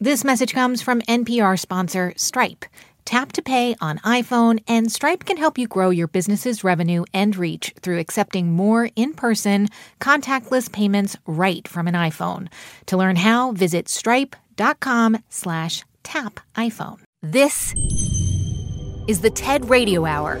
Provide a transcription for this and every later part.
This message comes from NPR sponsor Stripe. Tap to pay on iPhone, and Stripe can help you grow your business's revenue and reach through accepting more in-person, contactless payments right from an iPhone. To learn how, visit stripe.com/tapiphone. This is the TED Radio Hour.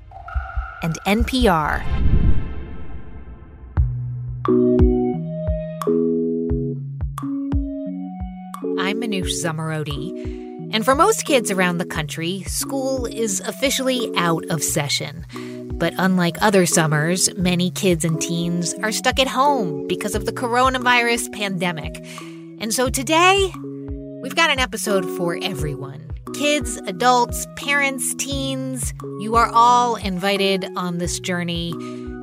and NPR. I'm Manoush Zomorodi. And for most kids around the country, school is officially out of session. But unlike other summers, many kids and teens are stuck at home because of the coronavirus pandemic. And so today, we've got an episode for everyone. Kids, adults, parents, teens, you are all invited on this journey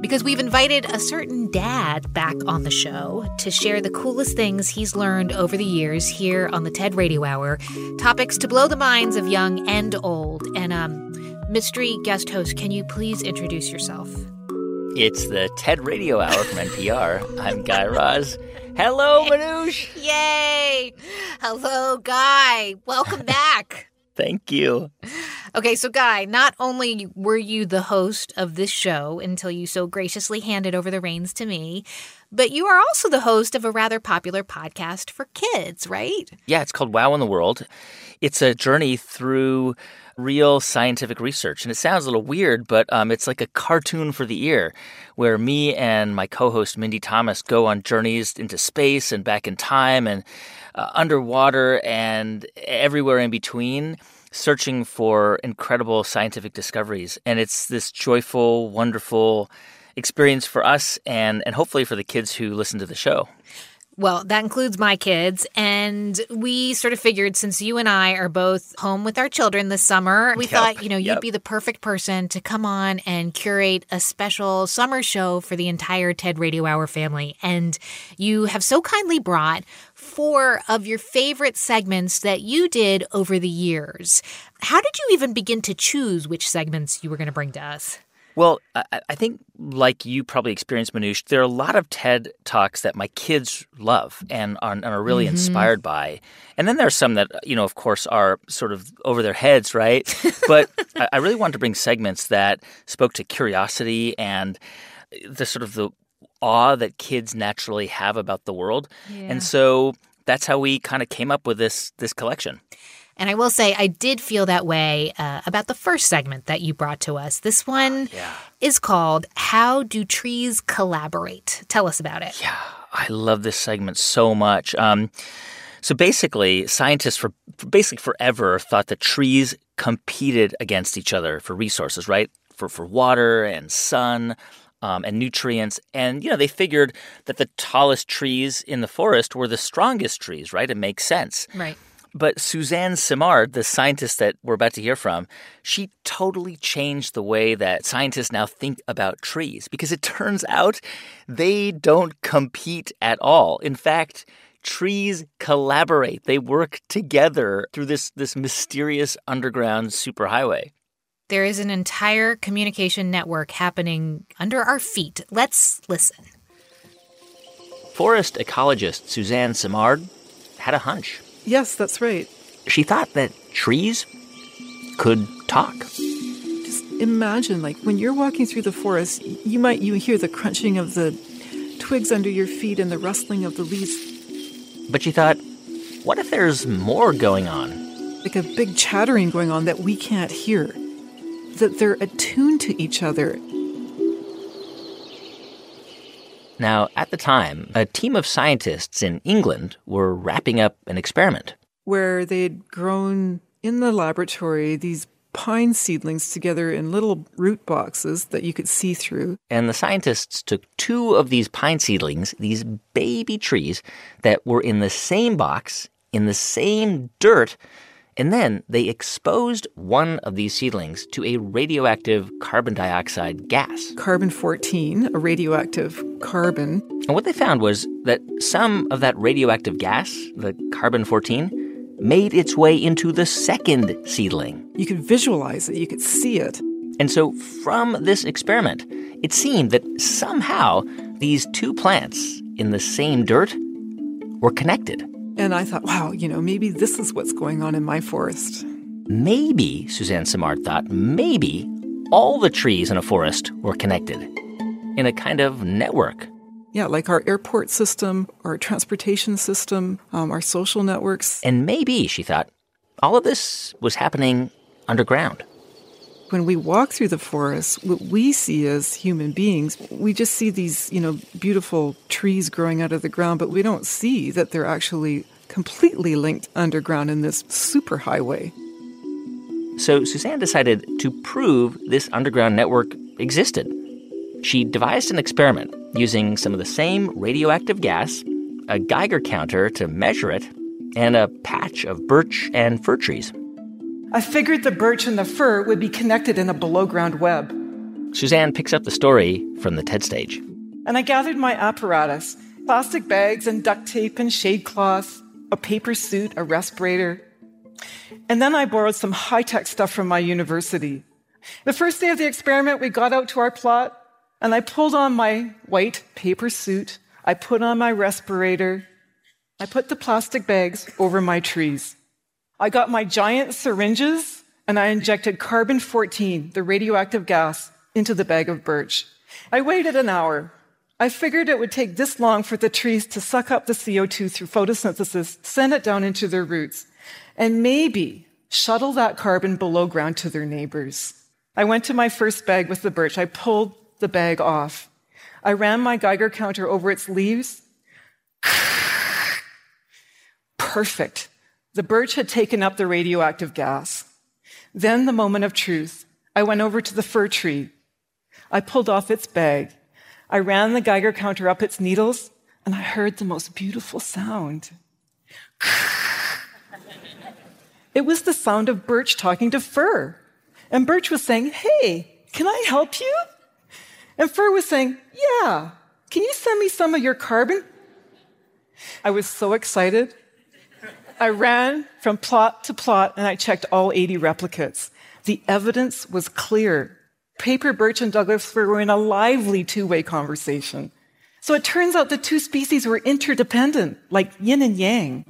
because we've invited a certain dad back on the show to share the coolest things he's learned over the years here on the TED Radio Hour, topics to blow the minds of young and old. And mystery guest host, can you please introduce yourself? It's the TED Radio Hour from NPR. I'm Guy Raz. Hello, Manoush. Yay. Hello, Guy. Welcome back. Thank you. Okay, so Guy, not only were you the host of this show until you so graciously handed over the reins to me, but you are also the host of a rather popular podcast for kids, right? Yeah, it's called Wow in the World. It's a journey through real scientific research. And it sounds a little weird, but it's like a cartoon for the ear where me and my co-host Mindy Thomas go on journeys into space and back in time and underwater and everywhere in between, searching for incredible scientific discoveries. And it's this joyful, wonderful experience for us and hopefully for the kids who listen to the show. Well, that includes my kids, and we sort of figured since you and I are both home with our children this summer, we thought, you know, you'd be the perfect person to come on and curate a special summer show for the entire TED Radio Hour family. And you have so kindly brought four of your favorite segments that you did over the years. How did you even begin to choose which segments you were going to bring to us? Well, I think like you probably experienced, Manoush, there are a lot of TED Talks that my kids love and are really inspired by. And then there are some that, you know, of course, are sort of over their heads, right? But I really wanted to bring segments that spoke to curiosity and the sort of the awe that kids naturally have about the world. Yeah. And so that's how we kind of came up with this collection. And I will say I did feel that way about the first segment that you brought to us. This one is called How Do Trees Collaborate? Tell us about it. Yeah, I love this segment so much. So basically, scientists for forever thought that trees competed against each other for resources, right? For water and sun and nutrients. And, you know, they figured that the tallest trees in the forest were the strongest trees, right? It makes sense. Right. But Suzanne Simard, the scientist that we're about to hear from, she totally changed the way that scientists now think about trees because it turns out they don't compete at all. In fact, trees collaborate. They work together through this mysterious underground superhighway. There is an entire communication network happening under our feet. Let's listen. Forest ecologist Suzanne Simard had a hunch. Yes, that's right. She thought that trees could talk. Just imagine, like, when you're walking through the forest, you hear the crunching of the twigs under your feet and the rustling of the leaves. But she thought, what if there's more going on? Like a big chattering going on that we can't hear. That they're attuned to each other. Now, at the time, a team of scientists in England were wrapping up an experiment. Where they'd grown in the laboratory these pine seedlings together in little root boxes that you could see through. And the scientists took two of these pine seedlings, these baby trees, that were in the same box in the same dirt, and then they exposed one of these seedlings to a radioactive carbon dioxide gas. Carbon-14, a radioactive carbon. And what they found was that some of that radioactive gas, the carbon-14, made its way into the second seedling. You could visualize it. You could see it. And so from this experiment, it seemed that somehow these two plants in the same dirt were connected. And I thought, wow, maybe this is what's going on in my forest. Maybe, Suzanne Simard thought, maybe all the trees in a forest were connected in a kind of network. Yeah, like our airport system, our transportation system, our social networks. And maybe, she thought, all of this was happening underground. When we walk through the forest, what we see as human beings, we just see these, beautiful trees growing out of the ground, but we don't see that they're actually completely linked underground in this superhighway. So Suzanne decided to prove this underground network existed. She devised an experiment using some of the same radioactive gas, a Geiger counter to measure it, and a patch of birch and fir trees. I figured the birch and the fir would be connected in a below-ground web. Suzanne picks up the story from the TED stage. And I gathered my apparatus, plastic bags and duct tape and shade cloth, a paper suit, a respirator. And then I borrowed some high-tech stuff from my university. The first day of the experiment, we got out to our plot, and I pulled on my white paper suit, I put on my respirator, I put the plastic bags over my trees. I got my giant syringes, and I injected carbon-14, the radioactive gas, into the bag of birch. I waited an hour. I figured it would take this long for the trees to suck up the CO2 through photosynthesis, send it down into their roots, and maybe shuttle that carbon below ground to their neighbors. I went to my first bag with the birch. I pulled the bag off. I ran my Geiger counter over its leaves. Perfect. The birch had taken up the radioactive gas. Then the moment of truth. I went over to the fir tree. I pulled off its bag. I ran the Geiger counter up its needles, and I heard the most beautiful sound. It was the sound of birch talking to fir. And birch was saying, "Hey, can I help you?" And fir was saying, "Yeah, can you send me some of your carbon?" I was so excited. I ran from plot to plot, and I checked all 80 replicates. The evidence was clear. Paper birch and Douglas fir were in a lively two-way conversation. So it turns out the two species were interdependent, like yin and yang.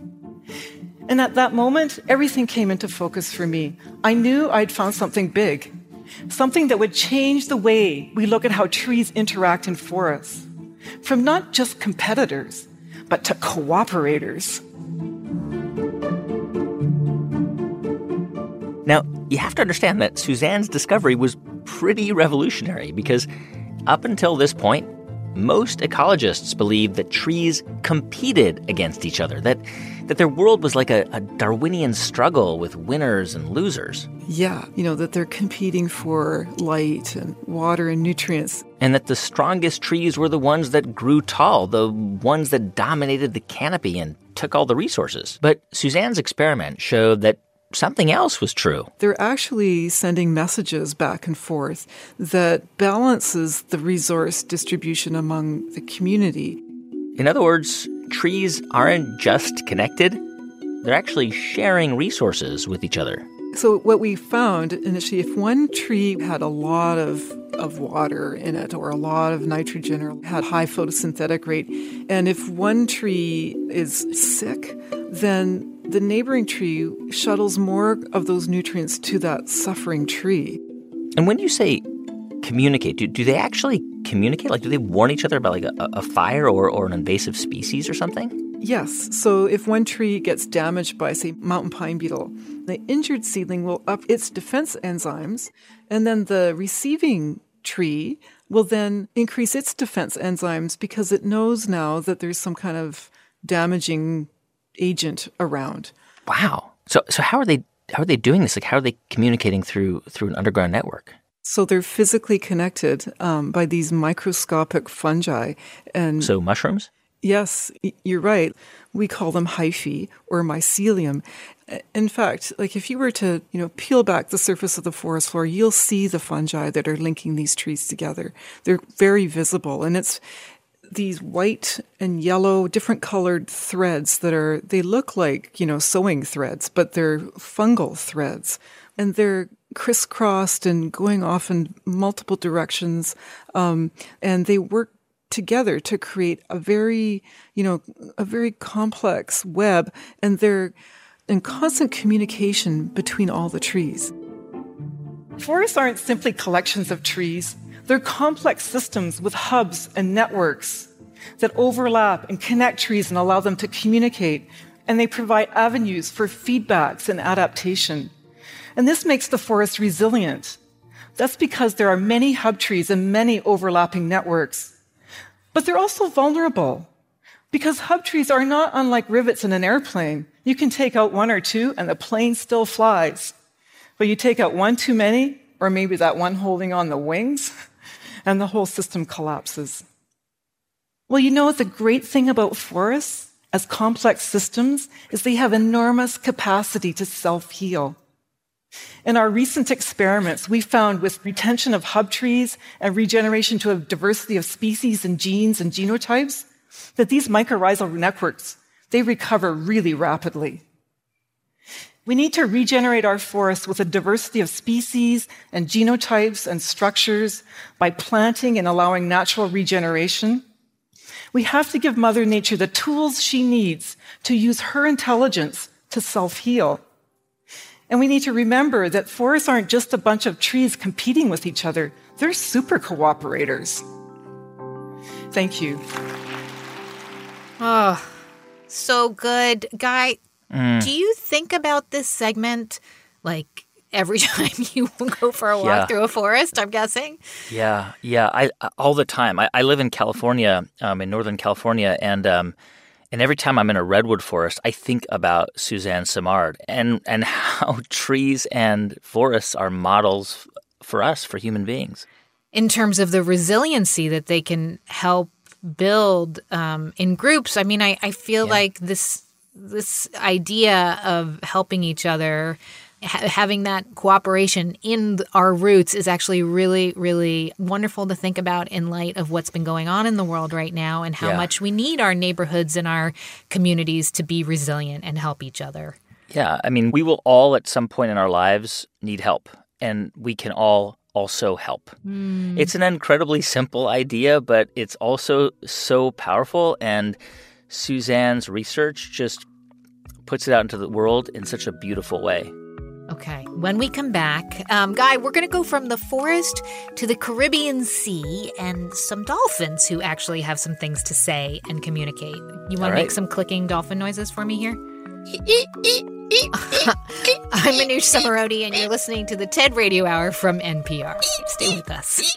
And at that moment, everything came into focus for me. I knew I'd found something big. Something that would change the way we look at how trees interact in forests, from not just competitors, but to cooperators. Now, you have to understand that Suzanne's discovery was pretty revolutionary because up until this point, most ecologists believed that trees competed against each other, that their world was like a Darwinian struggle with winners and losers. Yeah, that they're competing for light and water and nutrients. And that the strongest trees were the ones that grew tall, the ones that dominated the canopy and took all the resources. But Suzanne's experiment showed that something else was true. They're actually sending messages back and forth that balances the resource distribution among the community. In other words, trees aren't just connected. They're actually sharing resources with each other. So what we found initially, if one tree had a lot of water in it or a lot of nitrogen or had high photosynthetic rate, and if one tree is sick, then the neighboring tree shuttles more of those nutrients to that suffering tree. And when you say communicate, do they actually communicate? Like, do they warn each other about like a fire or an invasive species or something? Yes. So if one tree gets damaged by, say, mountain pine beetle, the injured seedling will up its defense enzymes, and then the receiving tree will then increase its defense enzymes because it knows now that there's some kind of damaging agent around. Wow. So how are they doing this? Like, how are they communicating through an underground network? So they're physically connected by these microscopic fungi. And so mushrooms? Yes, you're right. We call them hyphae or mycelium. In fact, like if you were to, peel back the surface of the forest floor, you'll see the fungi that are linking these trees together. They're very visible, and it's these white and yellow, different colored threads they look like, sewing threads, but they're fungal threads. And they're crisscrossed and going off in multiple directions. And they work together to create a very complex web. And they're in constant communication between all the trees. Forests aren't simply collections of trees. They're complex systems with hubs and networks that overlap and connect trees and allow them to communicate, and they provide avenues for feedbacks and adaptation. And this makes the forest resilient. That's because there are many hub trees and many overlapping networks. But they're also vulnerable, because hub trees are not unlike rivets in an airplane. You can take out one or two, and the plane still flies. But you take out one too many, or maybe that one holding on the wings, and the whole system collapses. Well, the great thing about forests as complex systems is they have enormous capacity to self-heal. In our recent experiments, we found with retention of hub trees and regeneration to a diversity of species and genes and genotypes, that these mycorrhizal networks, they recover really rapidly. We need to regenerate our forests with a diversity of species and genotypes and structures by planting and allowing natural regeneration. We have to give Mother Nature the tools she needs to use her intelligence to self-heal. And we need to remember that forests aren't just a bunch of trees competing with each other. They're super cooperators. Thank you. Oh, so good. Guy, do you think about this segment like every time you go for a walk through a forest, I'm guessing? Yeah. I all the time. I live in California, in Northern California, and every time I'm in a redwood forest, I think about Suzanne Simard and how trees and forests are models for us, for human beings. In terms of the resiliency that they can help build in groups, I mean, I feel like this idea of helping each other, having that cooperation in our roots is actually really, really wonderful to think about in light of what's been going on in the world right now and how much we need our neighborhoods and our communities to be resilient and help each other. Yeah. I mean, we will all at some point in our lives need help, and we can all also help. Mm. It's an incredibly simple idea, but it's also so powerful. And Suzanne's research just puts it out into the world in such a beautiful way. Okay. When we come back, Guy, we're going to go from the forest to the Caribbean Sea and some dolphins who actually have some things to say and communicate. You want to make some clicking dolphin noises for me here? I'm Manoush Zomorodi, and you're listening to the TED Radio Hour from NPR. Stay with us.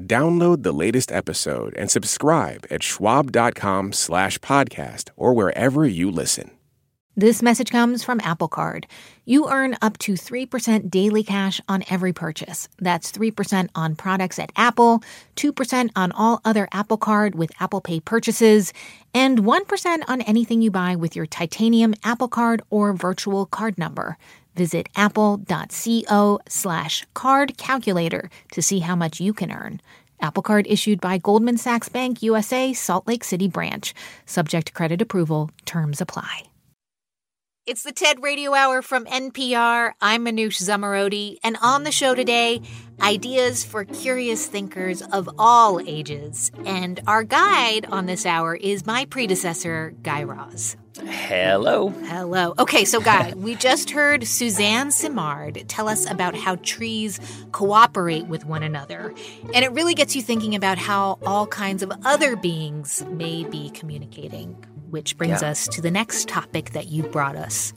Download the latest episode and subscribe at schwab.com/podcast or wherever you listen. This message comes from Apple Card. You earn up to 3% daily cash on every purchase. That's 3% on products at Apple, 2% on all other Apple Card with Apple Pay purchases, and 1% on anything you buy with your titanium Apple Card or virtual card number. Visit apple.co/card calculator to see how much you can earn. Apple Card issued by Goldman Sachs Bank USA, Salt Lake City branch. Subject to credit approval. Terms apply. It's the TED Radio Hour from NPR. I'm Manoush Zomorodi, and on the show today, ideas for curious thinkers of all ages. And our guide on this hour is my predecessor, Guy Raz. Hello. Okay, so Guy, we just heard Suzanne Simard tell us about how trees cooperate with one another. And it really gets you thinking about how all kinds of other beings may be communicating which brings us to the next topic that you brought us.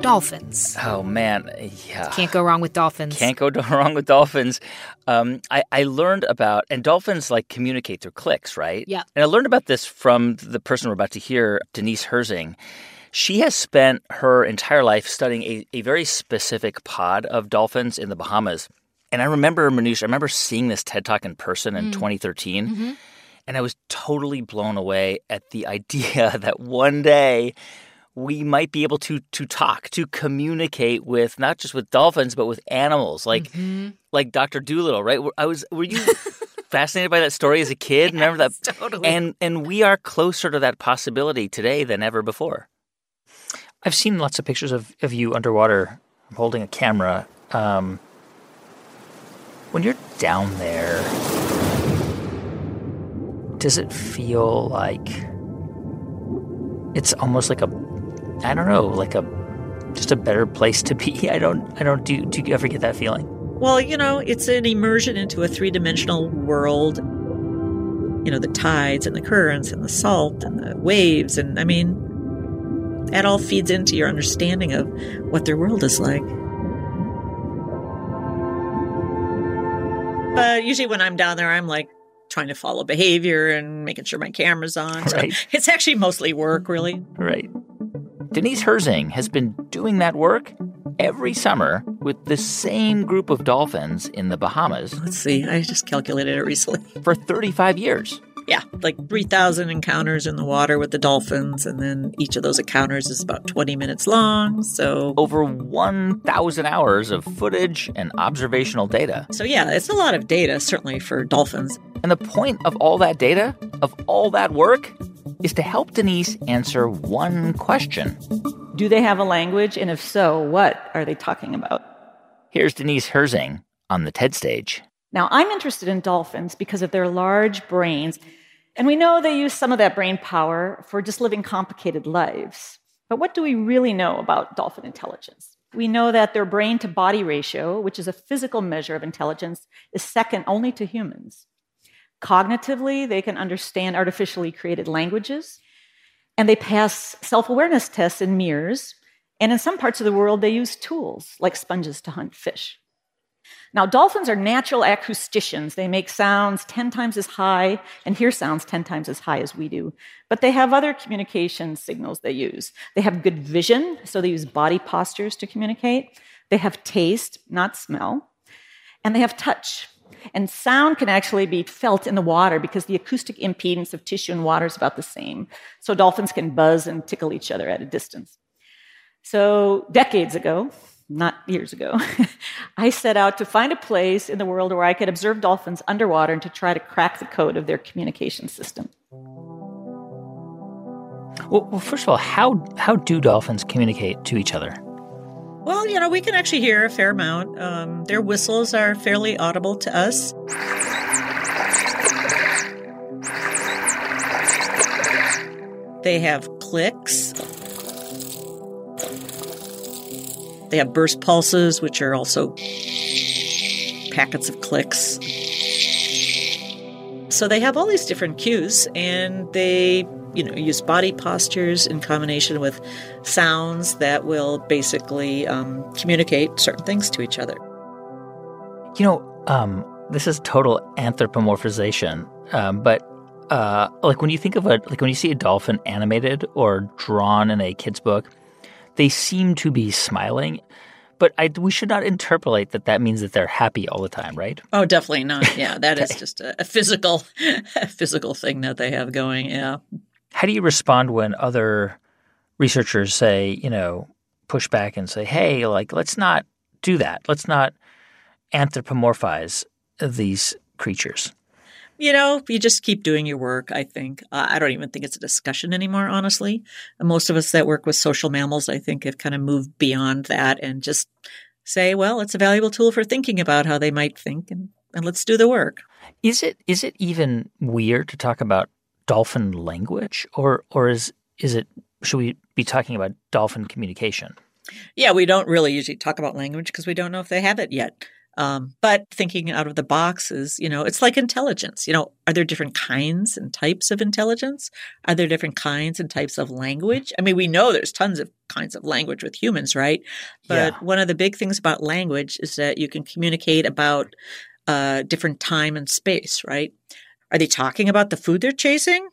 Dolphins. Oh, man. Yeah. Can't go wrong with dolphins. Can't go wrong with dolphins. I learned about, and dolphins like communicate through clicks, right? Yeah. And I learned about this from the person we're about to hear, Denise Herzing. She has spent her entire life studying a very specific pod of dolphins in the Bahamas. And I remember, Manoush, I remember seeing this TED Talk in person in 2013. Mm-hmm. And I was totally blown away at the idea that one day we might be able to talk, to communicate with, not just with dolphins, but with animals, like Dr. Dolittle, right? Were you fascinated by that story as a kid? Yes, remember that? Totally. And we are closer to that possibility today than ever before. I've seen lots of pictures of you underwater holding a camera. When you're down there, does it feel like it's almost like a better place to be? Do you ever get that feeling? Well, it's an immersion into a three-dimensional world. The tides and the currents and the salt and the waves. And that all feeds into your understanding of what their world is like. But usually when I'm down there, I'm like trying to follow behavior and making sure my camera's on. Right. So it's actually mostly work, really. Right. Denise Herzing has been doing that work every summer with the same group of dolphins in the Bahamas. Let's see. I just calculated it recently. For 35 years. Yeah, like 3,000 encounters in the water with the dolphins, and then each of those encounters is about 20 minutes long, so... Over 1,000 hours of footage and observational data. So yeah, it's a lot of data, certainly for dolphins. And the point of all that data, of all that work, is to help Denise answer one question. Do they have a language? And if so, what are they talking about? Here's Denise Herzing on the TED stage. Now, I'm interested in dolphins because of their large brains, and we know they use some of that brain power for just living complicated lives. But what do we really know about dolphin intelligence? We know that their brain-to-body ratio, which is a physical measure of intelligence, is second only to humans. Cognitively, they can understand artificially created languages, and they pass self-awareness tests in mirrors, and in some parts of the world, they use tools like sponges to hunt fish. Now, dolphins are natural acousticians. They make sounds 10 times as high and hear sounds 10 times as high as we do. But they have other communication signals they use. They have good vision, so they use body postures to communicate. They have taste, not smell. And they have touch. And sound can actually be felt in the water because the acoustic impedance of tissue and water is about the same. So dolphins can buzz and tickle each other at a distance. So decades ago... not years ago, I set out to find a place in the world where I could observe dolphins underwater and to try to crack the code of their communication system. Well, first of all, how do dolphins communicate to each other? Well, we can actually hear a fair amount. Their whistles are fairly audible to us. They have clicks. They have burst pulses, which are also packets of clicks. So they have all these different cues, and they, use body postures in combination with sounds that will basically communicate certain things to each other. This is total anthropomorphization, but. When you think of when you see a dolphin animated or drawn in a kid's book, they seem to be smiling, but we should not interpolate that means that they're happy all the time, right? Oh, definitely not. Yeah, that okay. Is just a physical thing that they have going, yeah. How do you respond when other researchers say, push back and say, hey, let's not do that. Let's not anthropomorphize these creatures? You just keep doing your work, I think. I don't even think it's a discussion anymore, honestly. And most of us that work with social mammals, I think, have kind of moved beyond that and just say, well, it's a valuable tool for thinking about how they might think, and let's do the work. Is it even weird to talk about dolphin language, or is it should we be talking about dolphin communication? Yeah, we don't really usually talk about language because we don't know if they have it yet. But thinking out of the box is, you know, it's like intelligence. You know, are there different kinds and types of intelligence? Are there different kinds and types of language? I mean, we know there's tons of kinds of language with humans, right? But one of the big things about language is that you can communicate about different time and space, right? Are they talking about the food they're chasing?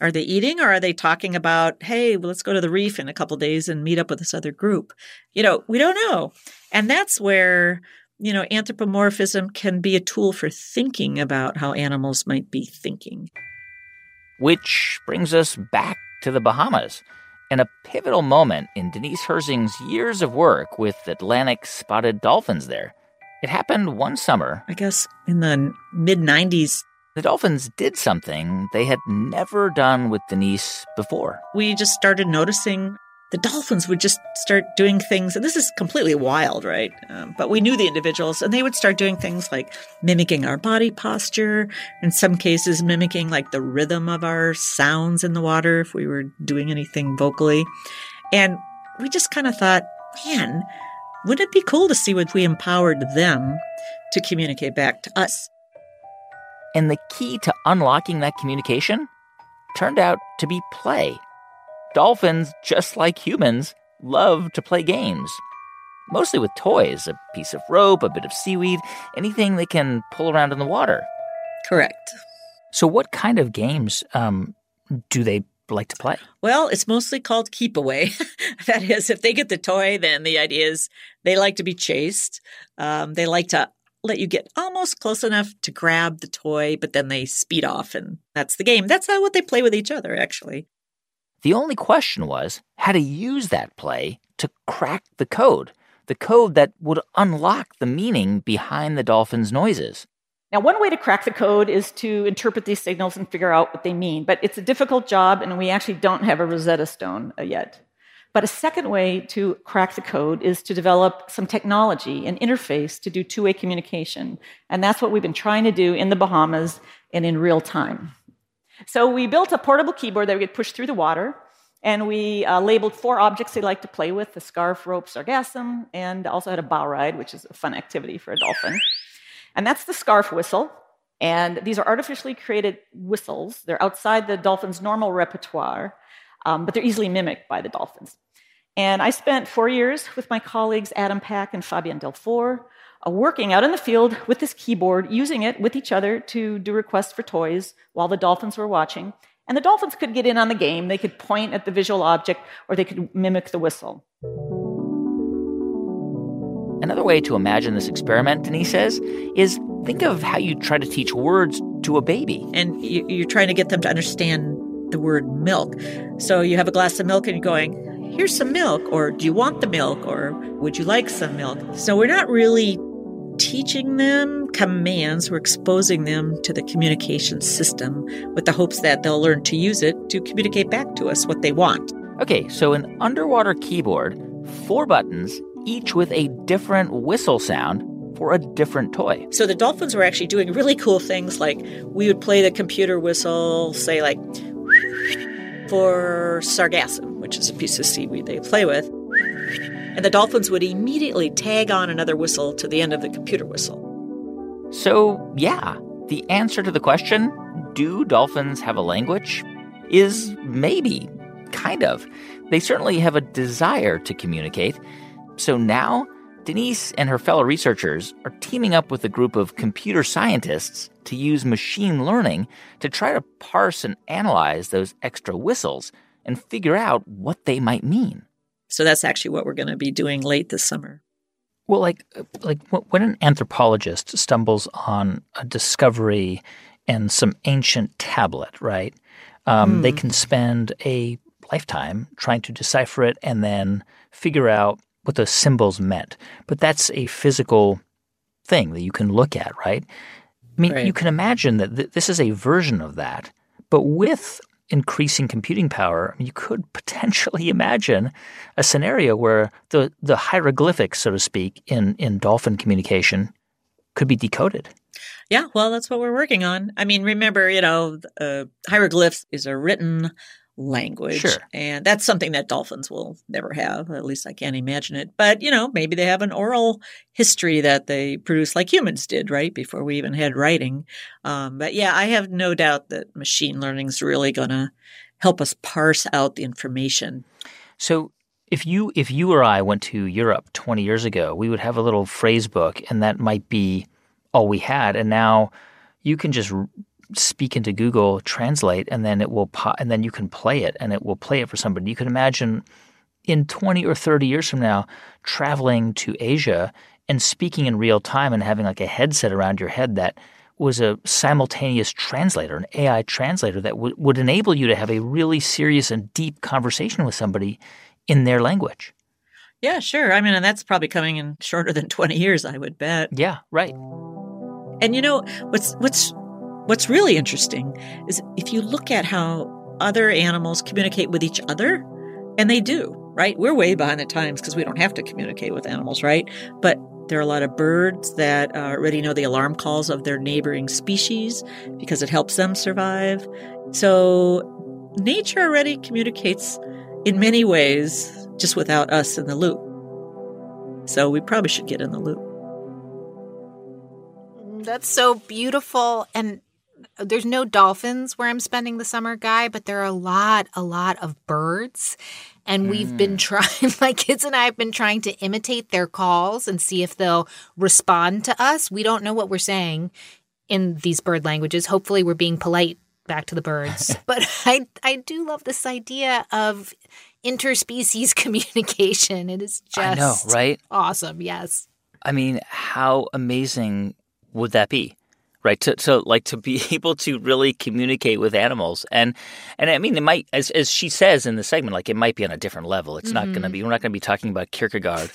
Are they eating, or are they talking about, hey, well, let's go to the reef in a couple of days and meet up with this other group? You know, we don't know. And that's where, you know, anthropomorphism can be a tool for thinking about how animals might be thinking. Which brings us back to the Bahamas and a pivotal moment in Denise Herzing's years of work with Atlantic spotted dolphins there. It happened one summer. I guess in the mid-90s. The dolphins did something they had never done with Denise before. We just started noticing the dolphins would just start doing things. And this is completely wild, right? But we knew the individuals, and they would start doing things like mimicking our body posture, in some cases mimicking like the rhythm of our sounds in the water if we were doing anything vocally. And we just kind of thought, man, wouldn't it be cool to see what we empowered them to communicate back to us? And the key to unlocking that communication turned out to be play. Dolphins, just like humans, love to play games, mostly with toys, a piece of rope, a bit of seaweed, anything they can pull around in the water. Correct. So what kind of games do they like to play? Well, it's mostly called keep away. That is, if they get the toy, then the idea is they like to be chased. They like to let you get almost close enough to grab the toy, but then they speed off, and that's the game. That's how what they play with each other, actually. The only question was how to use that play to crack the code that would unlock the meaning behind the dolphins' noises. Now, one way to crack the code is to interpret these signals and figure out what they mean, but it's a difficult job, and we actually don't have a Rosetta Stone yet. But a second way to crack the code is to develop some technology, an interface to do two-way communication. And that's what we've been trying to do in the Bahamas and in real time. So we built a portable keyboard that we could push through the water, and we labeled four objects they like to play with, the scarf, rope, sargassum, and also had a bow ride, which is a fun activity for a dolphin. And that's the scarf whistle. And these are artificially created whistles. They're outside the dolphin's normal repertoire, but they're easily mimicked by the dolphins. And I spent 4 years with my colleagues Adam Pack and Fabian Delfort working out in the field with this keyboard, using it with each other to do requests for toys while the dolphins were watching. And the dolphins could get in on the game. They could point at the visual object, or they could mimic the whistle. Another way to imagine this experiment, Denise says, is think of how you try to teach words to a baby. And you're trying to get them to understand the word milk. So you have a glass of milk and you're going, here's some milk, or do you want the milk, or would you like some milk? So we're not really teaching them commands. We're exposing them to the communication system with the hopes that they'll learn to use it to communicate back to us what they want. Okay, so an underwater keyboard, four buttons, each with a different whistle sound for a different toy. So the dolphins were actually doing really cool things, like we would play the computer whistle, say like, for sargassum, which is a piece of seaweed they play with. And the dolphins would immediately tag on another whistle to the end of the computer whistle. So, yeah, the answer to the question, do dolphins have a language, is maybe, kind of. They certainly have a desire to communicate. So now, Denise and her fellow researchers are teaming up with a group of computer scientists to use machine learning to try to parse and analyze those extra whistles and figure out what they might mean. So that's actually what we're going to be doing late this summer. Well, like when an anthropologist stumbles on a discovery and some ancient tablet, right, they can spend a lifetime trying to decipher it and then figure out what those symbols meant. But that's a physical thing that you can look at, right? I mean, right. You can imagine that this is a version of that. But with increasing computing power, you could potentially imagine a scenario where the hieroglyphics, so to speak, in dolphin communication could be decoded. Yeah, well, that's what we're working on. I mean, remember, hieroglyphs is a written language. Sure. And that's something that dolphins will never have. At least I can't imagine it. But, you know, maybe they have an oral history that they produce like humans did, right, before we even had writing. But, yeah, I have no doubt that machine learning is really going to help us parse out the information. So if you or I went to Europe 20 years ago, we would have a little phrase book, and that might be all we had. And now you can just speak into Google Translate, and then it will and then you can play it, and it will play it for somebody. You can imagine in 20 or 30 years from now traveling to Asia and speaking in real time and having like a headset around your head that was a simultaneous translator, an AI translator that would enable you to have a really serious and deep conversation with somebody in their language. Yeah, sure. I mean, and that's probably coming in shorter than 20 years, I would bet. Yeah, right. And you know, what's really interesting is if you look at how other animals communicate with each other, and they do, right? We're way behind the times because we don't have to communicate with animals, right? But there are a lot of birds that already know the alarm calls of their neighboring species because it helps them survive. So nature already communicates in many ways just without us in the loop. So we probably should get in the loop. That's so beautiful. And there's no dolphins where I'm spending the summer, Guy, but there are a lot of birds. And we've been trying, my kids and I have been trying to imitate their calls and see if they'll respond to us. We don't know what we're saying in these bird languages. Hopefully we're being polite back to the birds. But I do love this idea of interspecies communication. It is just I know, right? Awesome. Yes. I mean, how amazing would that be? Right, to be able to really communicate with animals, and I mean, it might, as she says in the segment, like it might be on a different level. It's not going to be. We're not going to be talking about Kierkegaard,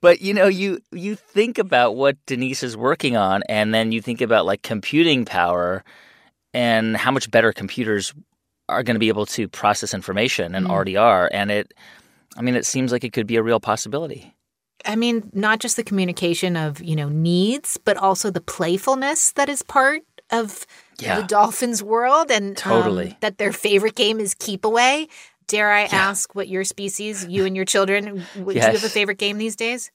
but you know, you think about what Denise is working on, and then you think about like computing power, and how much better computers are going to be able to process information, and already are. And it seems like it could be a real possibility. I mean, not just the communication of, you know, needs, but also the playfulness that is part of the dolphins' world, and totally. That their favorite game is keep away. Dare I ask what your species, you and your children, do you have a favorite game these days?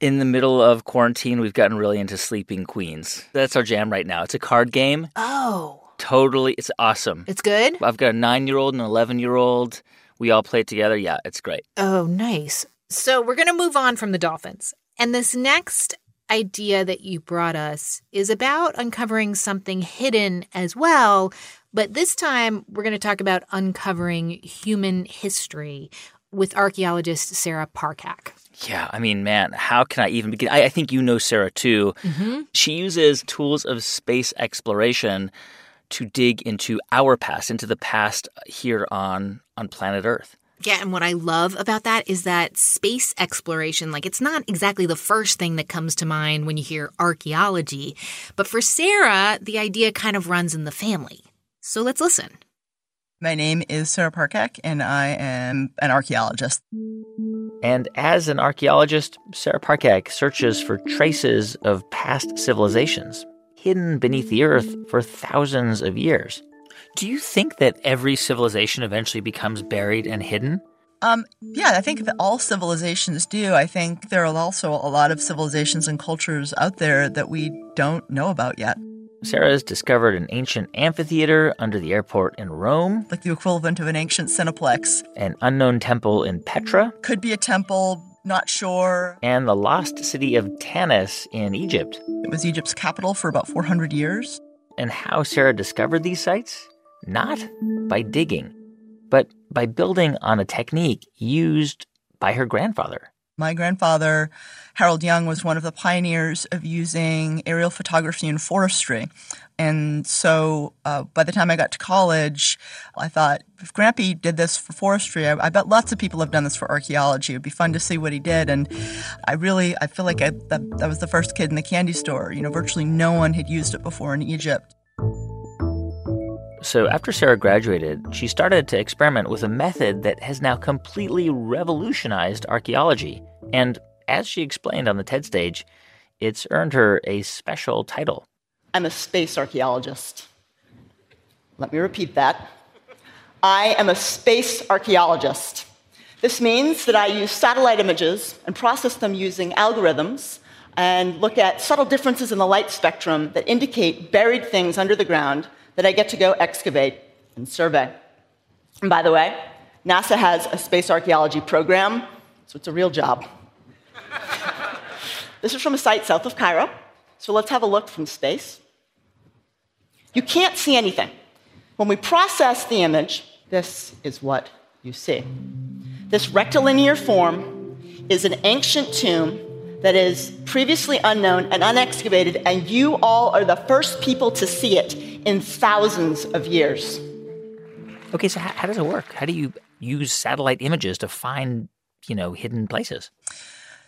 In the middle of quarantine, we've gotten really into Sleeping Queens. That's our jam right now. It's a card game. Oh. Totally. It's awesome. It's good? I've got a 9-year-old and an 11-year-old. We all play it together. Yeah, it's great. Oh, nice. So we're going to move on from the dolphins. And this next idea that you brought us is about uncovering something hidden as well. But this time we're going to talk about uncovering human history with archaeologist Sarah Parcak. Yeah. I mean, man, how can I even begin? I think you know Sarah, too. Mm-hmm. She uses tools of space exploration to dig into our past, into the past here on planet Earth. Yeah, and what I love about that is that space exploration, like it's not exactly the first thing that comes to mind when you hear archaeology. But for Sarah, the idea kind of runs in the family. So let's listen. My name is Sarah Parcak, and I am an archaeologist. And as an archaeologist, Sarah Parcak searches for traces of past civilizations hidden beneath the earth for thousands of years. Do you think that every civilization eventually becomes buried and hidden? Yeah, I think that all civilizations do. I think there are also a lot of civilizations and cultures out there that we don't know about yet. Sarah's discovered an ancient amphitheater under the airport in Rome. Like the equivalent of an ancient cineplex. An unknown temple in Petra. Could be a temple, not sure. And the lost city of Tanis in Egypt. It was Egypt's capital for about 400 years. And how Sarah discovered these sites? Not by digging, but by building on a technique used by her grandfather. My grandfather, Harold Young, was one of the pioneers of using aerial photography in forestry. And so by the time I got to college, I thought, if Grampy did this for forestry, I bet lots of people have done this for archaeology. It would be fun to see what he did. And I feel like I was the first kid in the candy store. You know, virtually no one had used it before in Egypt. So after Sarah graduated, she started to experiment with a method that has now completely revolutionized archaeology. And as she explained on the TED stage, it's earned her a special title. I'm a space archaeologist. Let me repeat that. I am a space archaeologist. This means that I use satellite images and process them using algorithms and look at subtle differences in the light spectrum that indicate buried things under the ground that I get to go excavate and survey. And by the way, NASA has a space archaeology program, so it's a real job. This is from a site south of Cairo, so let's have a look from space. You can't see anything. When we process the image, this is what you see. This rectilinear form is an ancient tomb that is previously unknown and unexcavated, and you all are the first people to see it in thousands of years. Okay, so how does it work? How do you use satellite images to find, hidden places?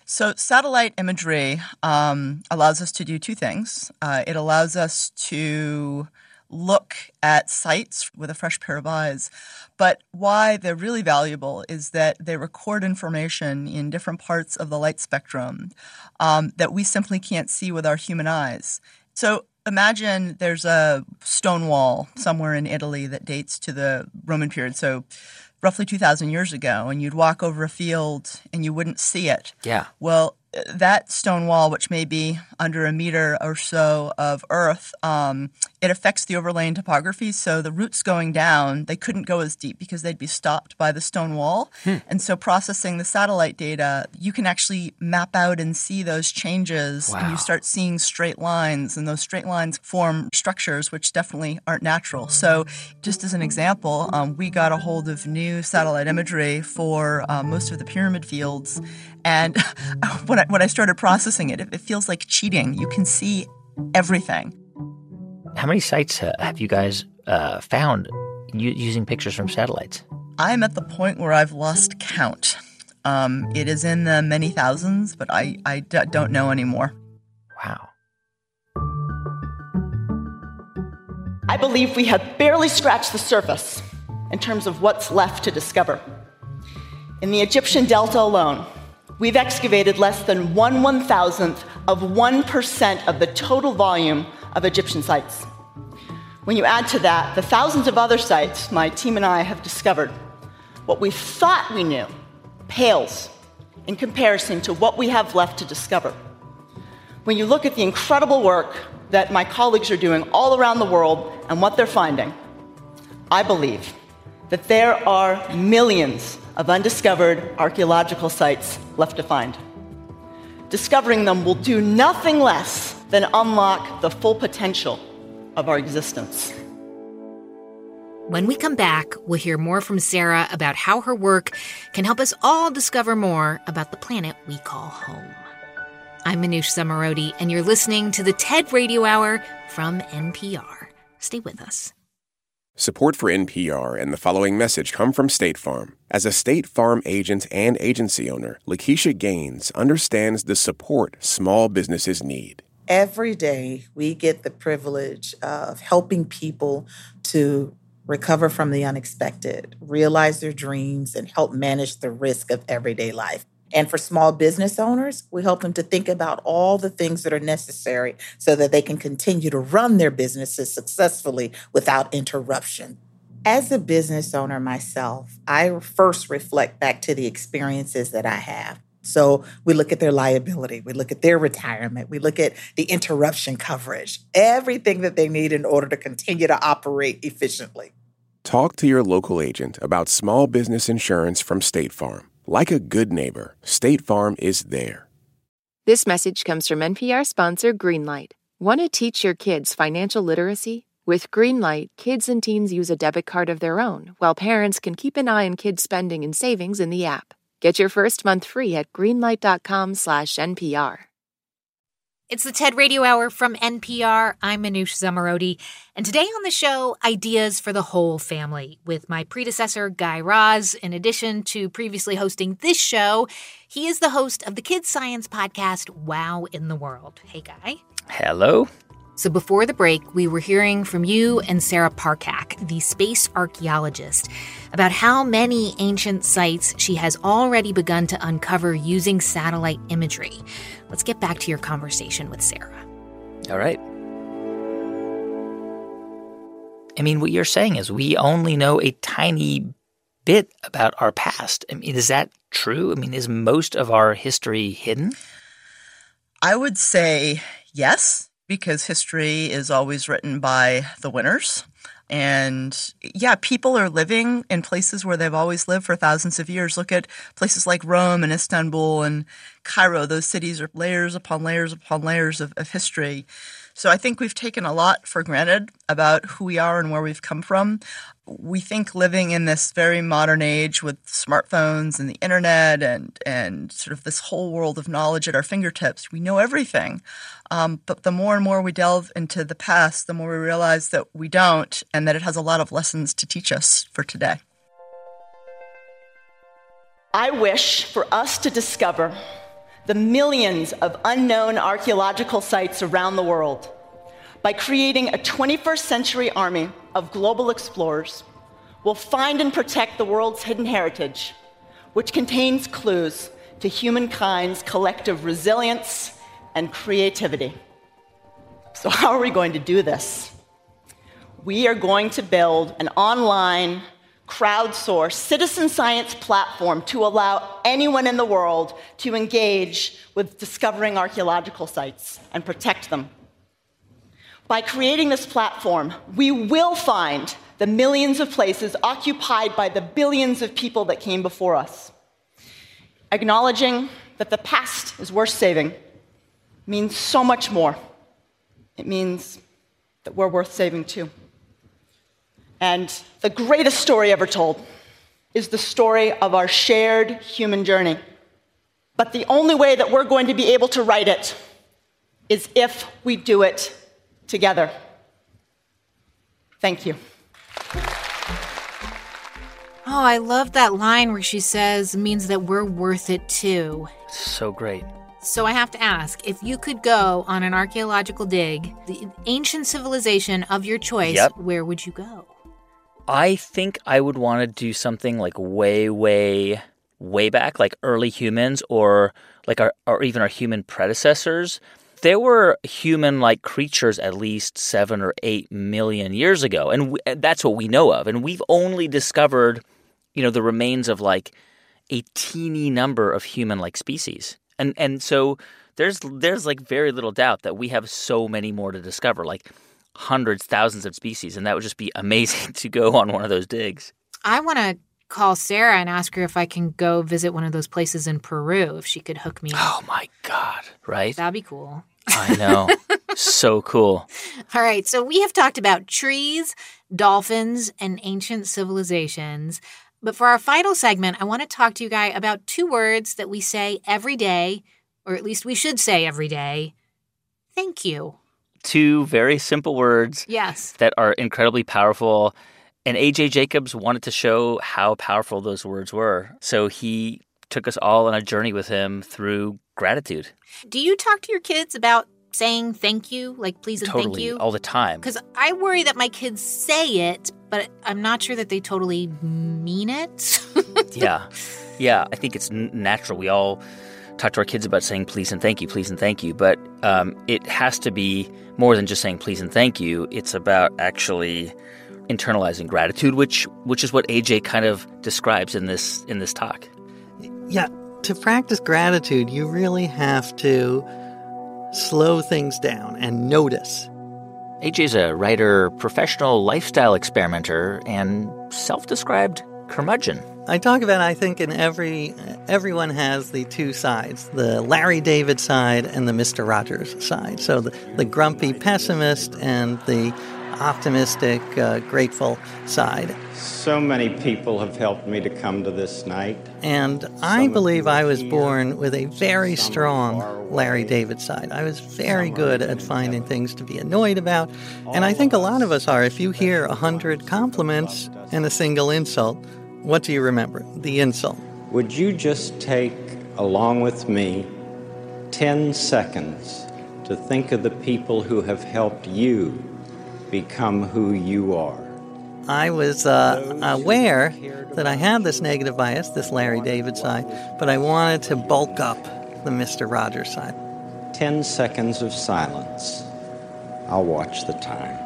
So satellite imagery allows us to do two things. It allows us to look at sites with a fresh pair of eyes. But why they're really valuable is that they record information in different parts of the light spectrum that we simply can't see with our human eyes. So imagine there's a stone wall somewhere in Italy that dates to the Roman period, so roughly 2,000 years ago, and you'd walk over a field and you wouldn't see it. Yeah. Well, that stone wall, which may be under a meter or so of earth, it affects the overlaying topography. So the roots going down, they couldn't go as deep because they'd be stopped by the stone wall. And so processing the satellite data, you can actually map out and see those changes. Wow. And you start seeing straight lines, and those straight lines form structures which definitely aren't natural. So just as an example, we got a hold of new satellite imagery for most of the pyramid fields. And when I started processing it, it feels like cheating. You can see everything. How many sites have you guys found using pictures from satellites? I'm at the point where I've lost count. It is in the many thousands, but I don't know anymore. Wow. I believe we have barely scratched the surface in terms of what's left to discover. In the Egyptian Delta alone, we've excavated less than 1/1,000th of 1% of the total volume of Egyptian sites. When you add to that the thousands of other sites my team and I have discovered, what we thought we knew pales in comparison to what we have left to discover. When you look at the incredible work that my colleagues are doing all around the world and what they're finding, I believe that there are millions of undiscovered archaeological sites left to find. Discovering them will do nothing less than unlock the full potential of our existence. When we come back, we'll hear more from Sarah about how her work can help us all discover more about the planet we call home. I'm Manoush Zomorodi, and you're listening to the TED Radio Hour from NPR. Stay with us. Support for NPR and the following message come from State Farm. As a State Farm agent and agency owner, Lakeisha Gaines understands the support small businesses need. Every day, we get the privilege of helping people to recover from the unexpected, realize their dreams, and help manage the risk of everyday life. And for small business owners, we help them to think about all the things that are necessary so that they can continue to run their businesses successfully without interruption. As a business owner myself, I first reflect back to the experiences that I have. So we look at their liability, we look at their retirement, we look at the interruption coverage, everything that they need in order to continue to operate efficiently. Talk to your local agent about small business insurance from State Farm. Like a good neighbor, State Farm is there. This message comes from NPR sponsor Greenlight. Want to teach your kids financial literacy? With Greenlight, kids and teens use a debit card of their own, while parents can keep an eye on kids' spending and savings in the app. Get your first month free at greenlight.com/NPR. It's the TED Radio Hour from NPR. I'm Manoush Zomorodi. And today on the show, ideas for the whole family. With my predecessor, Guy Raz, in addition to previously hosting this show, he is the host of the kids' science podcast, Wow in the World. Hey, Guy. Hello. So before the break, we were hearing from you and Sarah Parcak, the space archaeologist, about how many ancient sites she has already begun to uncover using satellite imagery. Let's get back to your conversation with Sarah. All right. I mean, what you're saying is we only know a tiny bit about our past. I mean, is that true? I mean, is most of our history hidden? I would say yes, because history is always written by the winners. And yeah, people are living in places where they've always lived for thousands of years. Look at places like Rome and Istanbul and Cairo. Those cities are layers upon layers upon layers of history. So I think we've taken a lot for granted about who we are and where we've come from. We think living in this very modern age with smartphones and the internet and sort of this whole world of knowledge at our fingertips, we know everything. But the more and more we delve into the past, the more we realize that we don't and that it has a lot of lessons to teach us for today. I wish for us to discover the millions of unknown archaeological sites around the world by creating a 21st century army of global explorers will find and protect the world's hidden heritage, which contains clues to humankind's collective resilience and creativity. So how are we going to do this? We are going to build an online, crowdsourced citizen science platform to allow anyone in the world to engage with discovering archaeological sites and protect them. By creating this platform, we will find the millions of places occupied by the billions of people that came before us. Acknowledging that the past is worth saving means so much more. It means that we're worth saving too. And the greatest story ever told is the story of our shared human journey. But the only way that we're going to be able to write it is if we do it together. Thank you. Oh, I love that line where she says, means that we're worth it too. So great. So I have to ask, if you could go on an archaeological dig, the ancient civilization of your choice, where would you go? I think I would want to do something like way back, like early humans or like or even our human predecessors. There were human-like creatures at least 7 or 8 million years ago, and that's what we know of. And we've only discovered, you know, the remains of like a teeny number of human-like species. And so there's like very little doubt that we have so many more to discover, like hundreds, thousands of species, and that would just be amazing to go on one of those digs. I want to call Sarah and ask her if I can go visit one of those places in Peru, if she could hook me up. Oh, my God. Right? That'd be cool. I know. So cool. All right. So we have talked about trees, dolphins, and ancient civilizations. But for our final segment, I want to talk to you guys about two words that we say every day, or at least we should say every day. Thank you. Two very simple words that are incredibly powerful. And AJ Jacobs wanted to show how powerful those words were. So he took us all on a journey with him through gratitude. Do you talk to your kids about saying thank you, like please and totally, thank you? All the time. Because I worry that my kids say it, but I'm not sure that they totally mean it. Yeah. I think it's natural. We all talk to our kids about saying please and thank you, but it has to be more than just saying please and thank you. It's about actually internalizing gratitude, which is what AJ kind of describes in this talk. Yeah, to practice gratitude, you really have to slow things down and notice. AJ's a writer, professional lifestyle experimenter, and self-described curmudgeon. I talk about, I think, in everyone has the two sides, the Larry David side and the Mr. Rogers side. So the grumpy pessimist and the optimistic, grateful side. So many people have helped me to come to this night. And I believe I was born with a very strong Larry David side. I was very good at finding things to be annoyed about, and I think a lot of us are. If you hear 100 compliments and a single insult, what do you remember? The insult. Would you just take, along with me, 10 seconds to think of the people who have helped you become who you are? I was aware that I had this negative bias, this Larry David side, but I wanted to bulk up the Mr. Rogers side. 10 seconds of silence. I'll watch the time.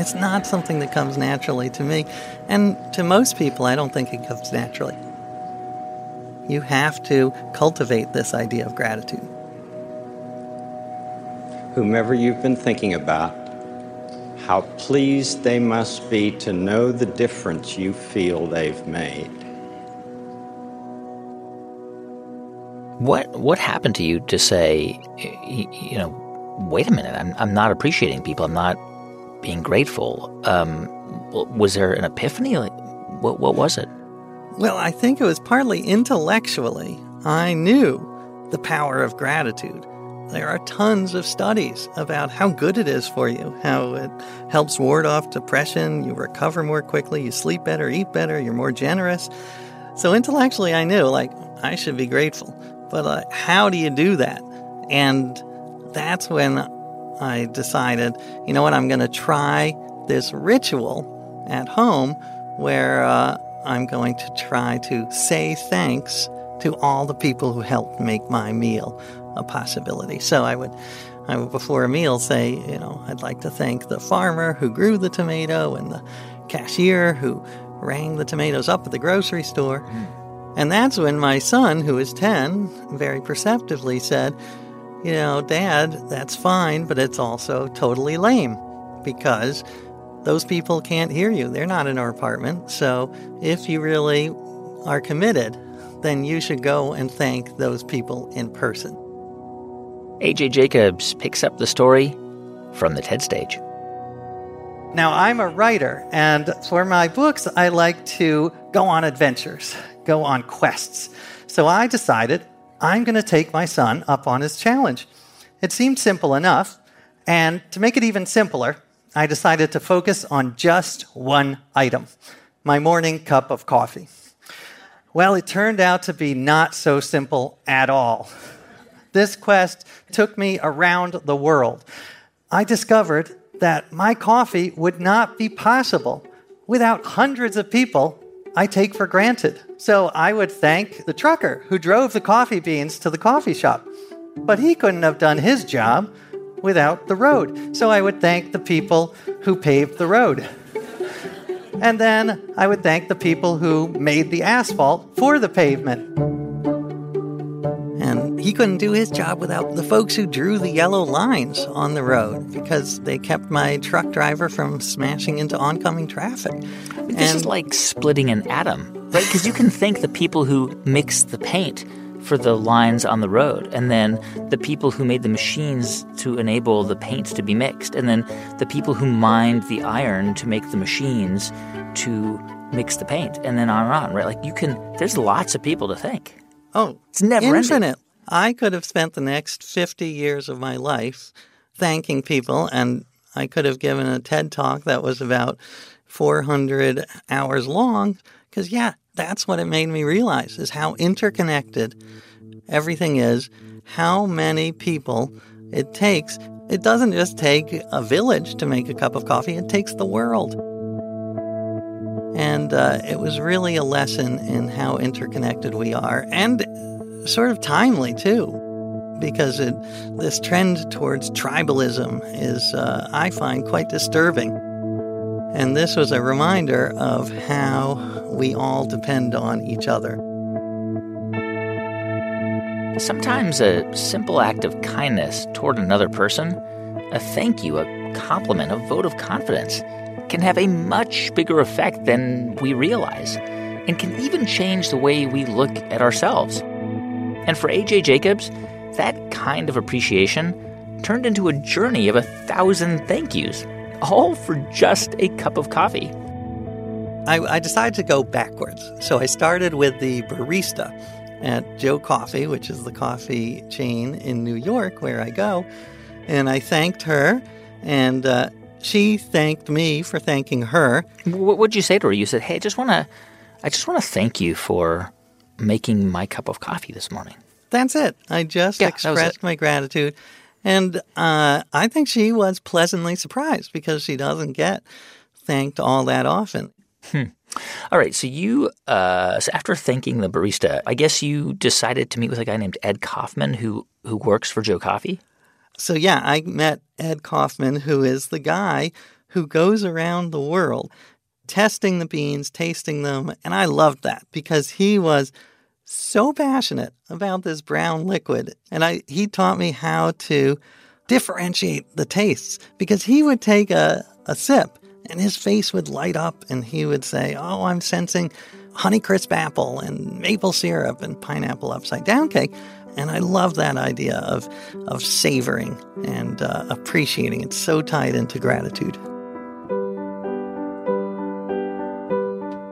It's not something that comes naturally to me. And to most people, I don't think it comes naturally. You have to cultivate this idea of gratitude. Whomever you've been thinking about, how pleased they must be to know the difference you feel they've made. What happened to you to say, you know, wait a minute, I'm not appreciating people, I'm not being grateful? Was there an epiphany? Like, what was it? Well, I think it was partly intellectually. I knew the power of gratitude. There are tons of studies about how good it is for you, how it helps ward off depression, you recover more quickly, you sleep better, eat better, you're more generous. So intellectually I knew, like, I should be grateful. But how do you do that? And that's when I decided, you know what, I'm going to try this ritual at home where I'm going to try to say thanks to all the people who helped make my meal a possibility. So I would before a meal say, you know, I'd like to thank the farmer who grew the tomato and the cashier who rang the tomatoes up at the grocery store. And that's when my son, who is 10, very perceptively said, you know, Dad, that's fine, but it's also totally lame because those people can't hear you. They're not in our apartment. So if you really are committed, then you should go and thank those people in person. AJ Jacobs picks up the story from the TED stage. Now, I'm a writer, and for my books, I like to go on adventures, go on quests. So I decided I'm going to take my son up on his challenge. It seemed simple enough, and to make it even simpler, I decided to focus on just one item, my morning cup of coffee. Well, it turned out to be not so simple at all. This quest took me around the world. I discovered that my coffee would not be possible without hundreds of people I take for granted. So I would thank the trucker who drove the coffee beans to the coffee shop. But he couldn't have done his job without the road. So I would thank the people who paved the road. And then I would thank the people who made the asphalt for the pavement. And he couldn't do his job without the folks who drew the yellow lines on the road because they kept my truck driver from smashing into oncoming traffic. But this is like splitting an atom, right? Because you can thank the people who mixed the paint for the lines on the road, and then the people who made the machines to enable the paints to be mixed, and then the people who mined the iron to make the machines to mix the paint, and then on, right? Like, you can, there's lots of people to thank. Oh, it's never infinite. I could have spent the next 50 years of my life thanking people, and I could have given a TED talk that was about 400 hours long, because, yeah, that's what it made me realize, is how interconnected everything is, how many people it takes. It doesn't just take a village to make a cup of coffee, it takes the world. And it was really a lesson in how interconnected we are, and sort of timely, too, because this trend towards tribalism is, I find, quite disturbing. And this was a reminder of how we all depend on each other. Sometimes a simple act of kindness toward another person, a thank you, a compliment, a vote of confidence, can have a much bigger effect than we realize and can even change the way we look at ourselves. And for AJ Jacobs, that kind of appreciation turned into a journey of 1,000 thank yous, all for just a cup of coffee. I decided to go backwards. So I started with the barista at Joe Coffee, which is the coffee chain in New York where I go. And I thanked her, and she thanked me for thanking her. What would you say to her? You said, hey, I just want to thank you for making my cup of coffee this morning. That's it. I just expressed my gratitude. And I think she was pleasantly surprised because she doesn't get thanked all that often. All right. So you, so after thanking the barista, I guess you decided to meet with a guy named Ed Kaufman who works for Joe Coffee. So yeah, I met Ed Kaufman, who is the guy who goes around the world testing the beans, tasting them. And I loved that because he was so passionate about this brown liquid. And he taught me how to differentiate the tastes because he would take a sip and his face would light up and he would say, oh, I'm sensing Honeycrisp apple and maple syrup and pineapple upside down cake. And I love that idea of savoring and appreciating. It's so tied into gratitude.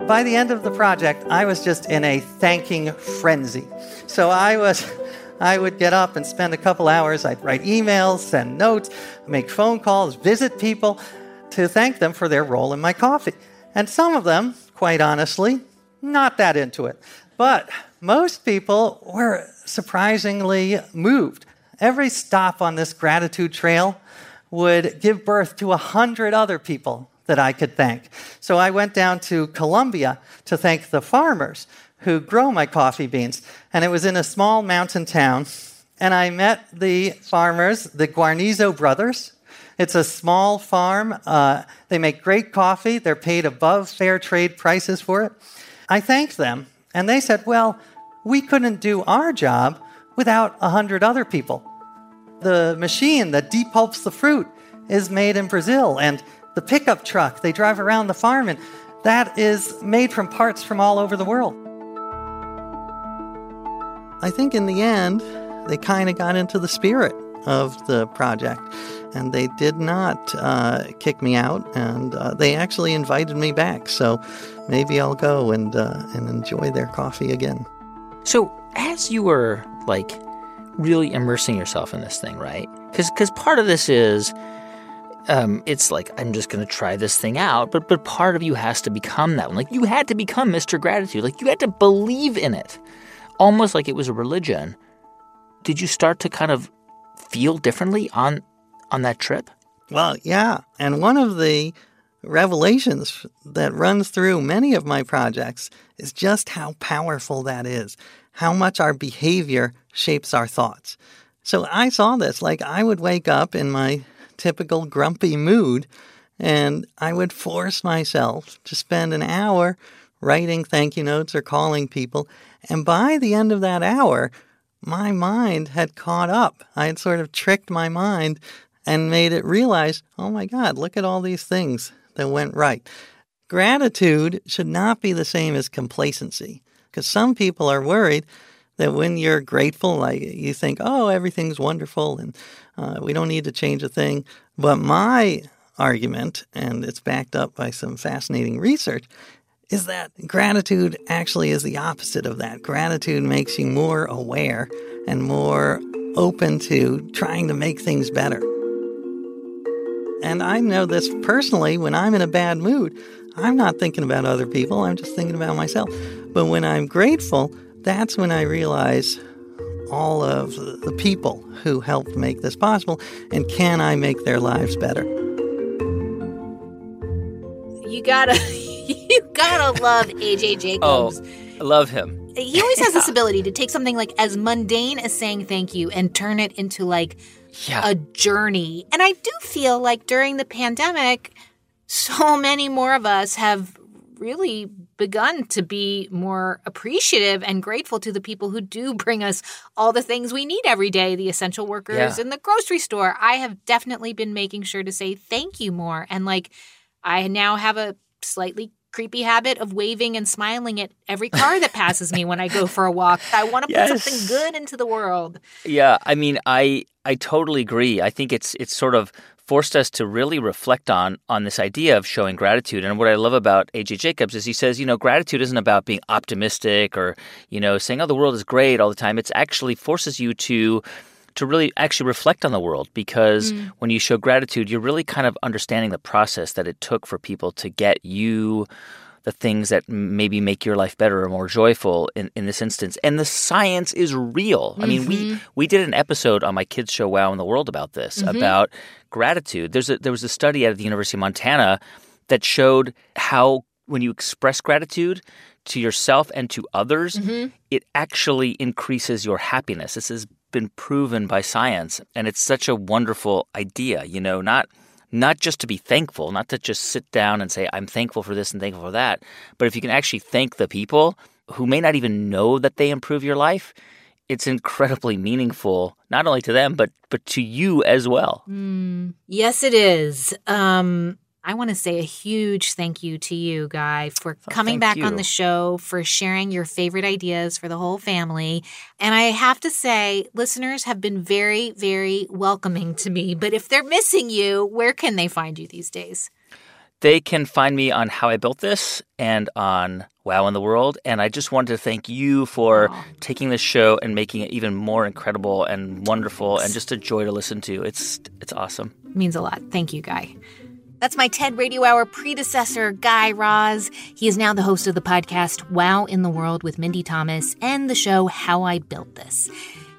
By the end of the project, I was just in a thanking frenzy. So I would get up and spend a couple hours. I'd write emails, send notes, make phone calls, visit people to thank them for their role in my coffee. And some of them, quite honestly, not that into it. But most people were surprisingly moved. Every stop on this gratitude trail would give birth to 100 other people that I could thank. So I went down to Colombia to thank the farmers who grow my coffee beans. And it was in a small mountain town. And I met the farmers, the Guarnizo brothers. It's a small farm. They make great coffee. They're paid above fair trade prices for it. I thanked them, and they said, well, we couldn't do our job without 100 other people. The machine that depulps the fruit is made in Brazil, and the pickup truck they drive around the farm, and that is made from parts from all over the world. I think in the end, they kind of got into the spirit of the project, and they did not kick me out, and they actually invited me back, so maybe I'll go and enjoy their coffee again. So as you were, really immersing yourself in this thing, right? Because part of this is, it's like, I'm just going to try this thing out, but part of you has to become that one. You had to become Mr. Gratitude. You had to believe in it, almost like it was a religion. Did you start to kind of feel differently on that trip? Well, yeah. And one of the revelations that runs through many of my projects is just how powerful that is, how much our behavior shapes our thoughts. So I saw this. I would wake up in my typical grumpy mood, and I would force myself to spend an hour writing thank you notes or calling people. And by the end of that hour, my mind had caught up. I had sort of tricked my mind and made it realize, oh my God, look at all these things that went right. Gratitude should not be the same as complacency, because some people are worried that when you're grateful, you think, oh, everything's wonderful and we don't need to change a thing. But my argument, and it's backed up by some fascinating research, is that gratitude actually is the opposite of that. Gratitude makes you more aware and more open to trying to make things better. And I know this personally. When I'm in a bad mood, I'm not thinking about other people. I'm just thinking about myself. But when I'm grateful, that's when I realize all of the people who helped make this possible, and can I make their lives better? You gotta love AJ Jacobs. Oh, I love him. He always has this ability to take something as mundane as saying thank you and turn it into a journey. And I do feel during the pandemic, so many more of us have really begun to be more appreciative and grateful to the people who do bring us all the things we need every day, the essential workers in the grocery store. I have definitely been making sure to say thank you more. And I now have a slightly creepy habit of waving and smiling at every car that passes me when I go for a walk. I want to put something good into the world. Yeah, I mean, I totally agree. I think it's sort of forced us to really reflect on this idea of showing gratitude. And what I love about AJ Jacobs is he says, gratitude isn't about being optimistic or, saying, oh, the world is great all the time. It actually forces you to really actually reflect on the world, because when you show gratitude, you're really kind of understanding the process that it took for people to get you the things that maybe make your life better or more joyful in this instance. And the science is real. Mm-hmm. I mean, we did an episode on my kids' show, Wow in the World, about this, about gratitude. There was a study out of the University of Montana that showed how when you express gratitude to yourself and to others, it actually increases your happiness. This has been proven by science, and it's such a wonderful idea, not not just to be thankful, not to just sit down and say, I'm thankful for this and thankful for that, but if you can actually thank the people who may not even know that they improve your life, it's incredibly meaningful, not only to them, but to you as well. Yes, it is. I want to say a huge thank you to you, Guy, for coming back on the show, for sharing your favorite ideas for the whole family. And I have to say, listeners have been very, very welcoming to me. But if they're missing you, where can they find you these days? They can find me on How I Built This and on Wow in the World. And I just wanted to thank you for taking this show and making it even more incredible and wonderful and just a joy to listen to. It's awesome. It means a lot. Thank you, Guy. That's my TED Radio Hour predecessor, Guy Raz. He is now the host of the podcast Wow in the World with Mindy Thomas and the show How I Built This.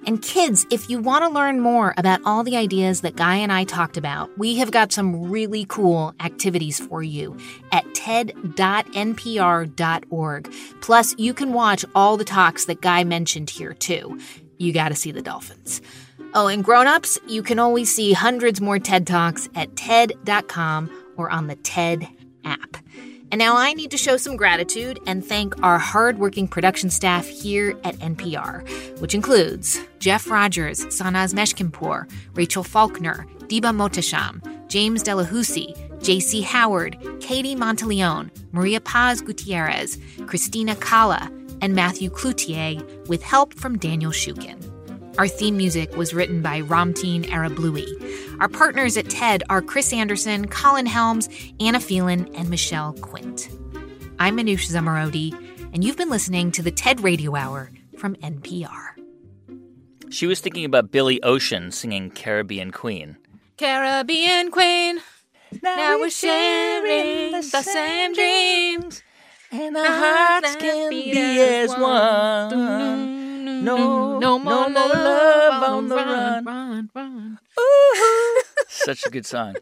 And kids, if you want to learn more about all the ideas that Guy and I talked about, we have got some really cool activities for you at ted.npr.org. Plus, you can watch all the talks that Guy mentioned here, too. You got to see the dolphins. Oh, and grown-ups, you can always see hundreds more TED Talks at TED.com or on the TED app. And now I need to show some gratitude and thank our hardworking production staff here at NPR, which includes Jeff Rogers, Sanaz Meshkinpour, Rachel Faulkner, Diba Motesham, James Delahousie, J.C. Howard, Katie Monteleone, Maria Paz Gutierrez, Christina Kalla, and Matthew Cloutier, with help from Daniel Shukin. Our theme music was written by Ramteen Arablouei. Our partners at TED are Chris Anderson, Colin Helms, Anna Phelan, and Michelle Quint. I'm Manoush Zomorodi, and you've been listening to the TED Radio Hour from NPR. She was thinking about Billy Ocean singing Caribbean Queen. Caribbean Queen, now we're sharing the same dreams, and our hearts can be as one. No more love on the run. Ooh. Such a good song.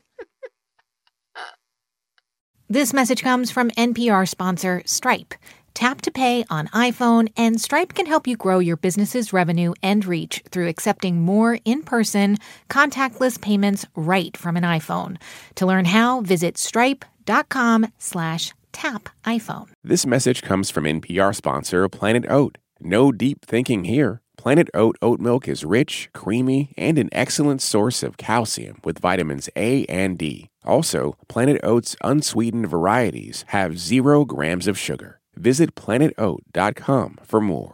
This message comes from NPR sponsor Stripe. Tap to pay on iPhone, and Stripe can help you grow your business's revenue and reach through accepting more in-person, contactless payments right from an iPhone. To learn how, visit stripe.com/tapiphone. This message comes from NPR sponsor Planet Oat. No deep thinking here. Planet Oat oat milk is rich, creamy, and an excellent source of calcium with vitamins A and D. Also, Planet Oat's unsweetened varieties have 0 grams of sugar. Visit planetoat.com for more.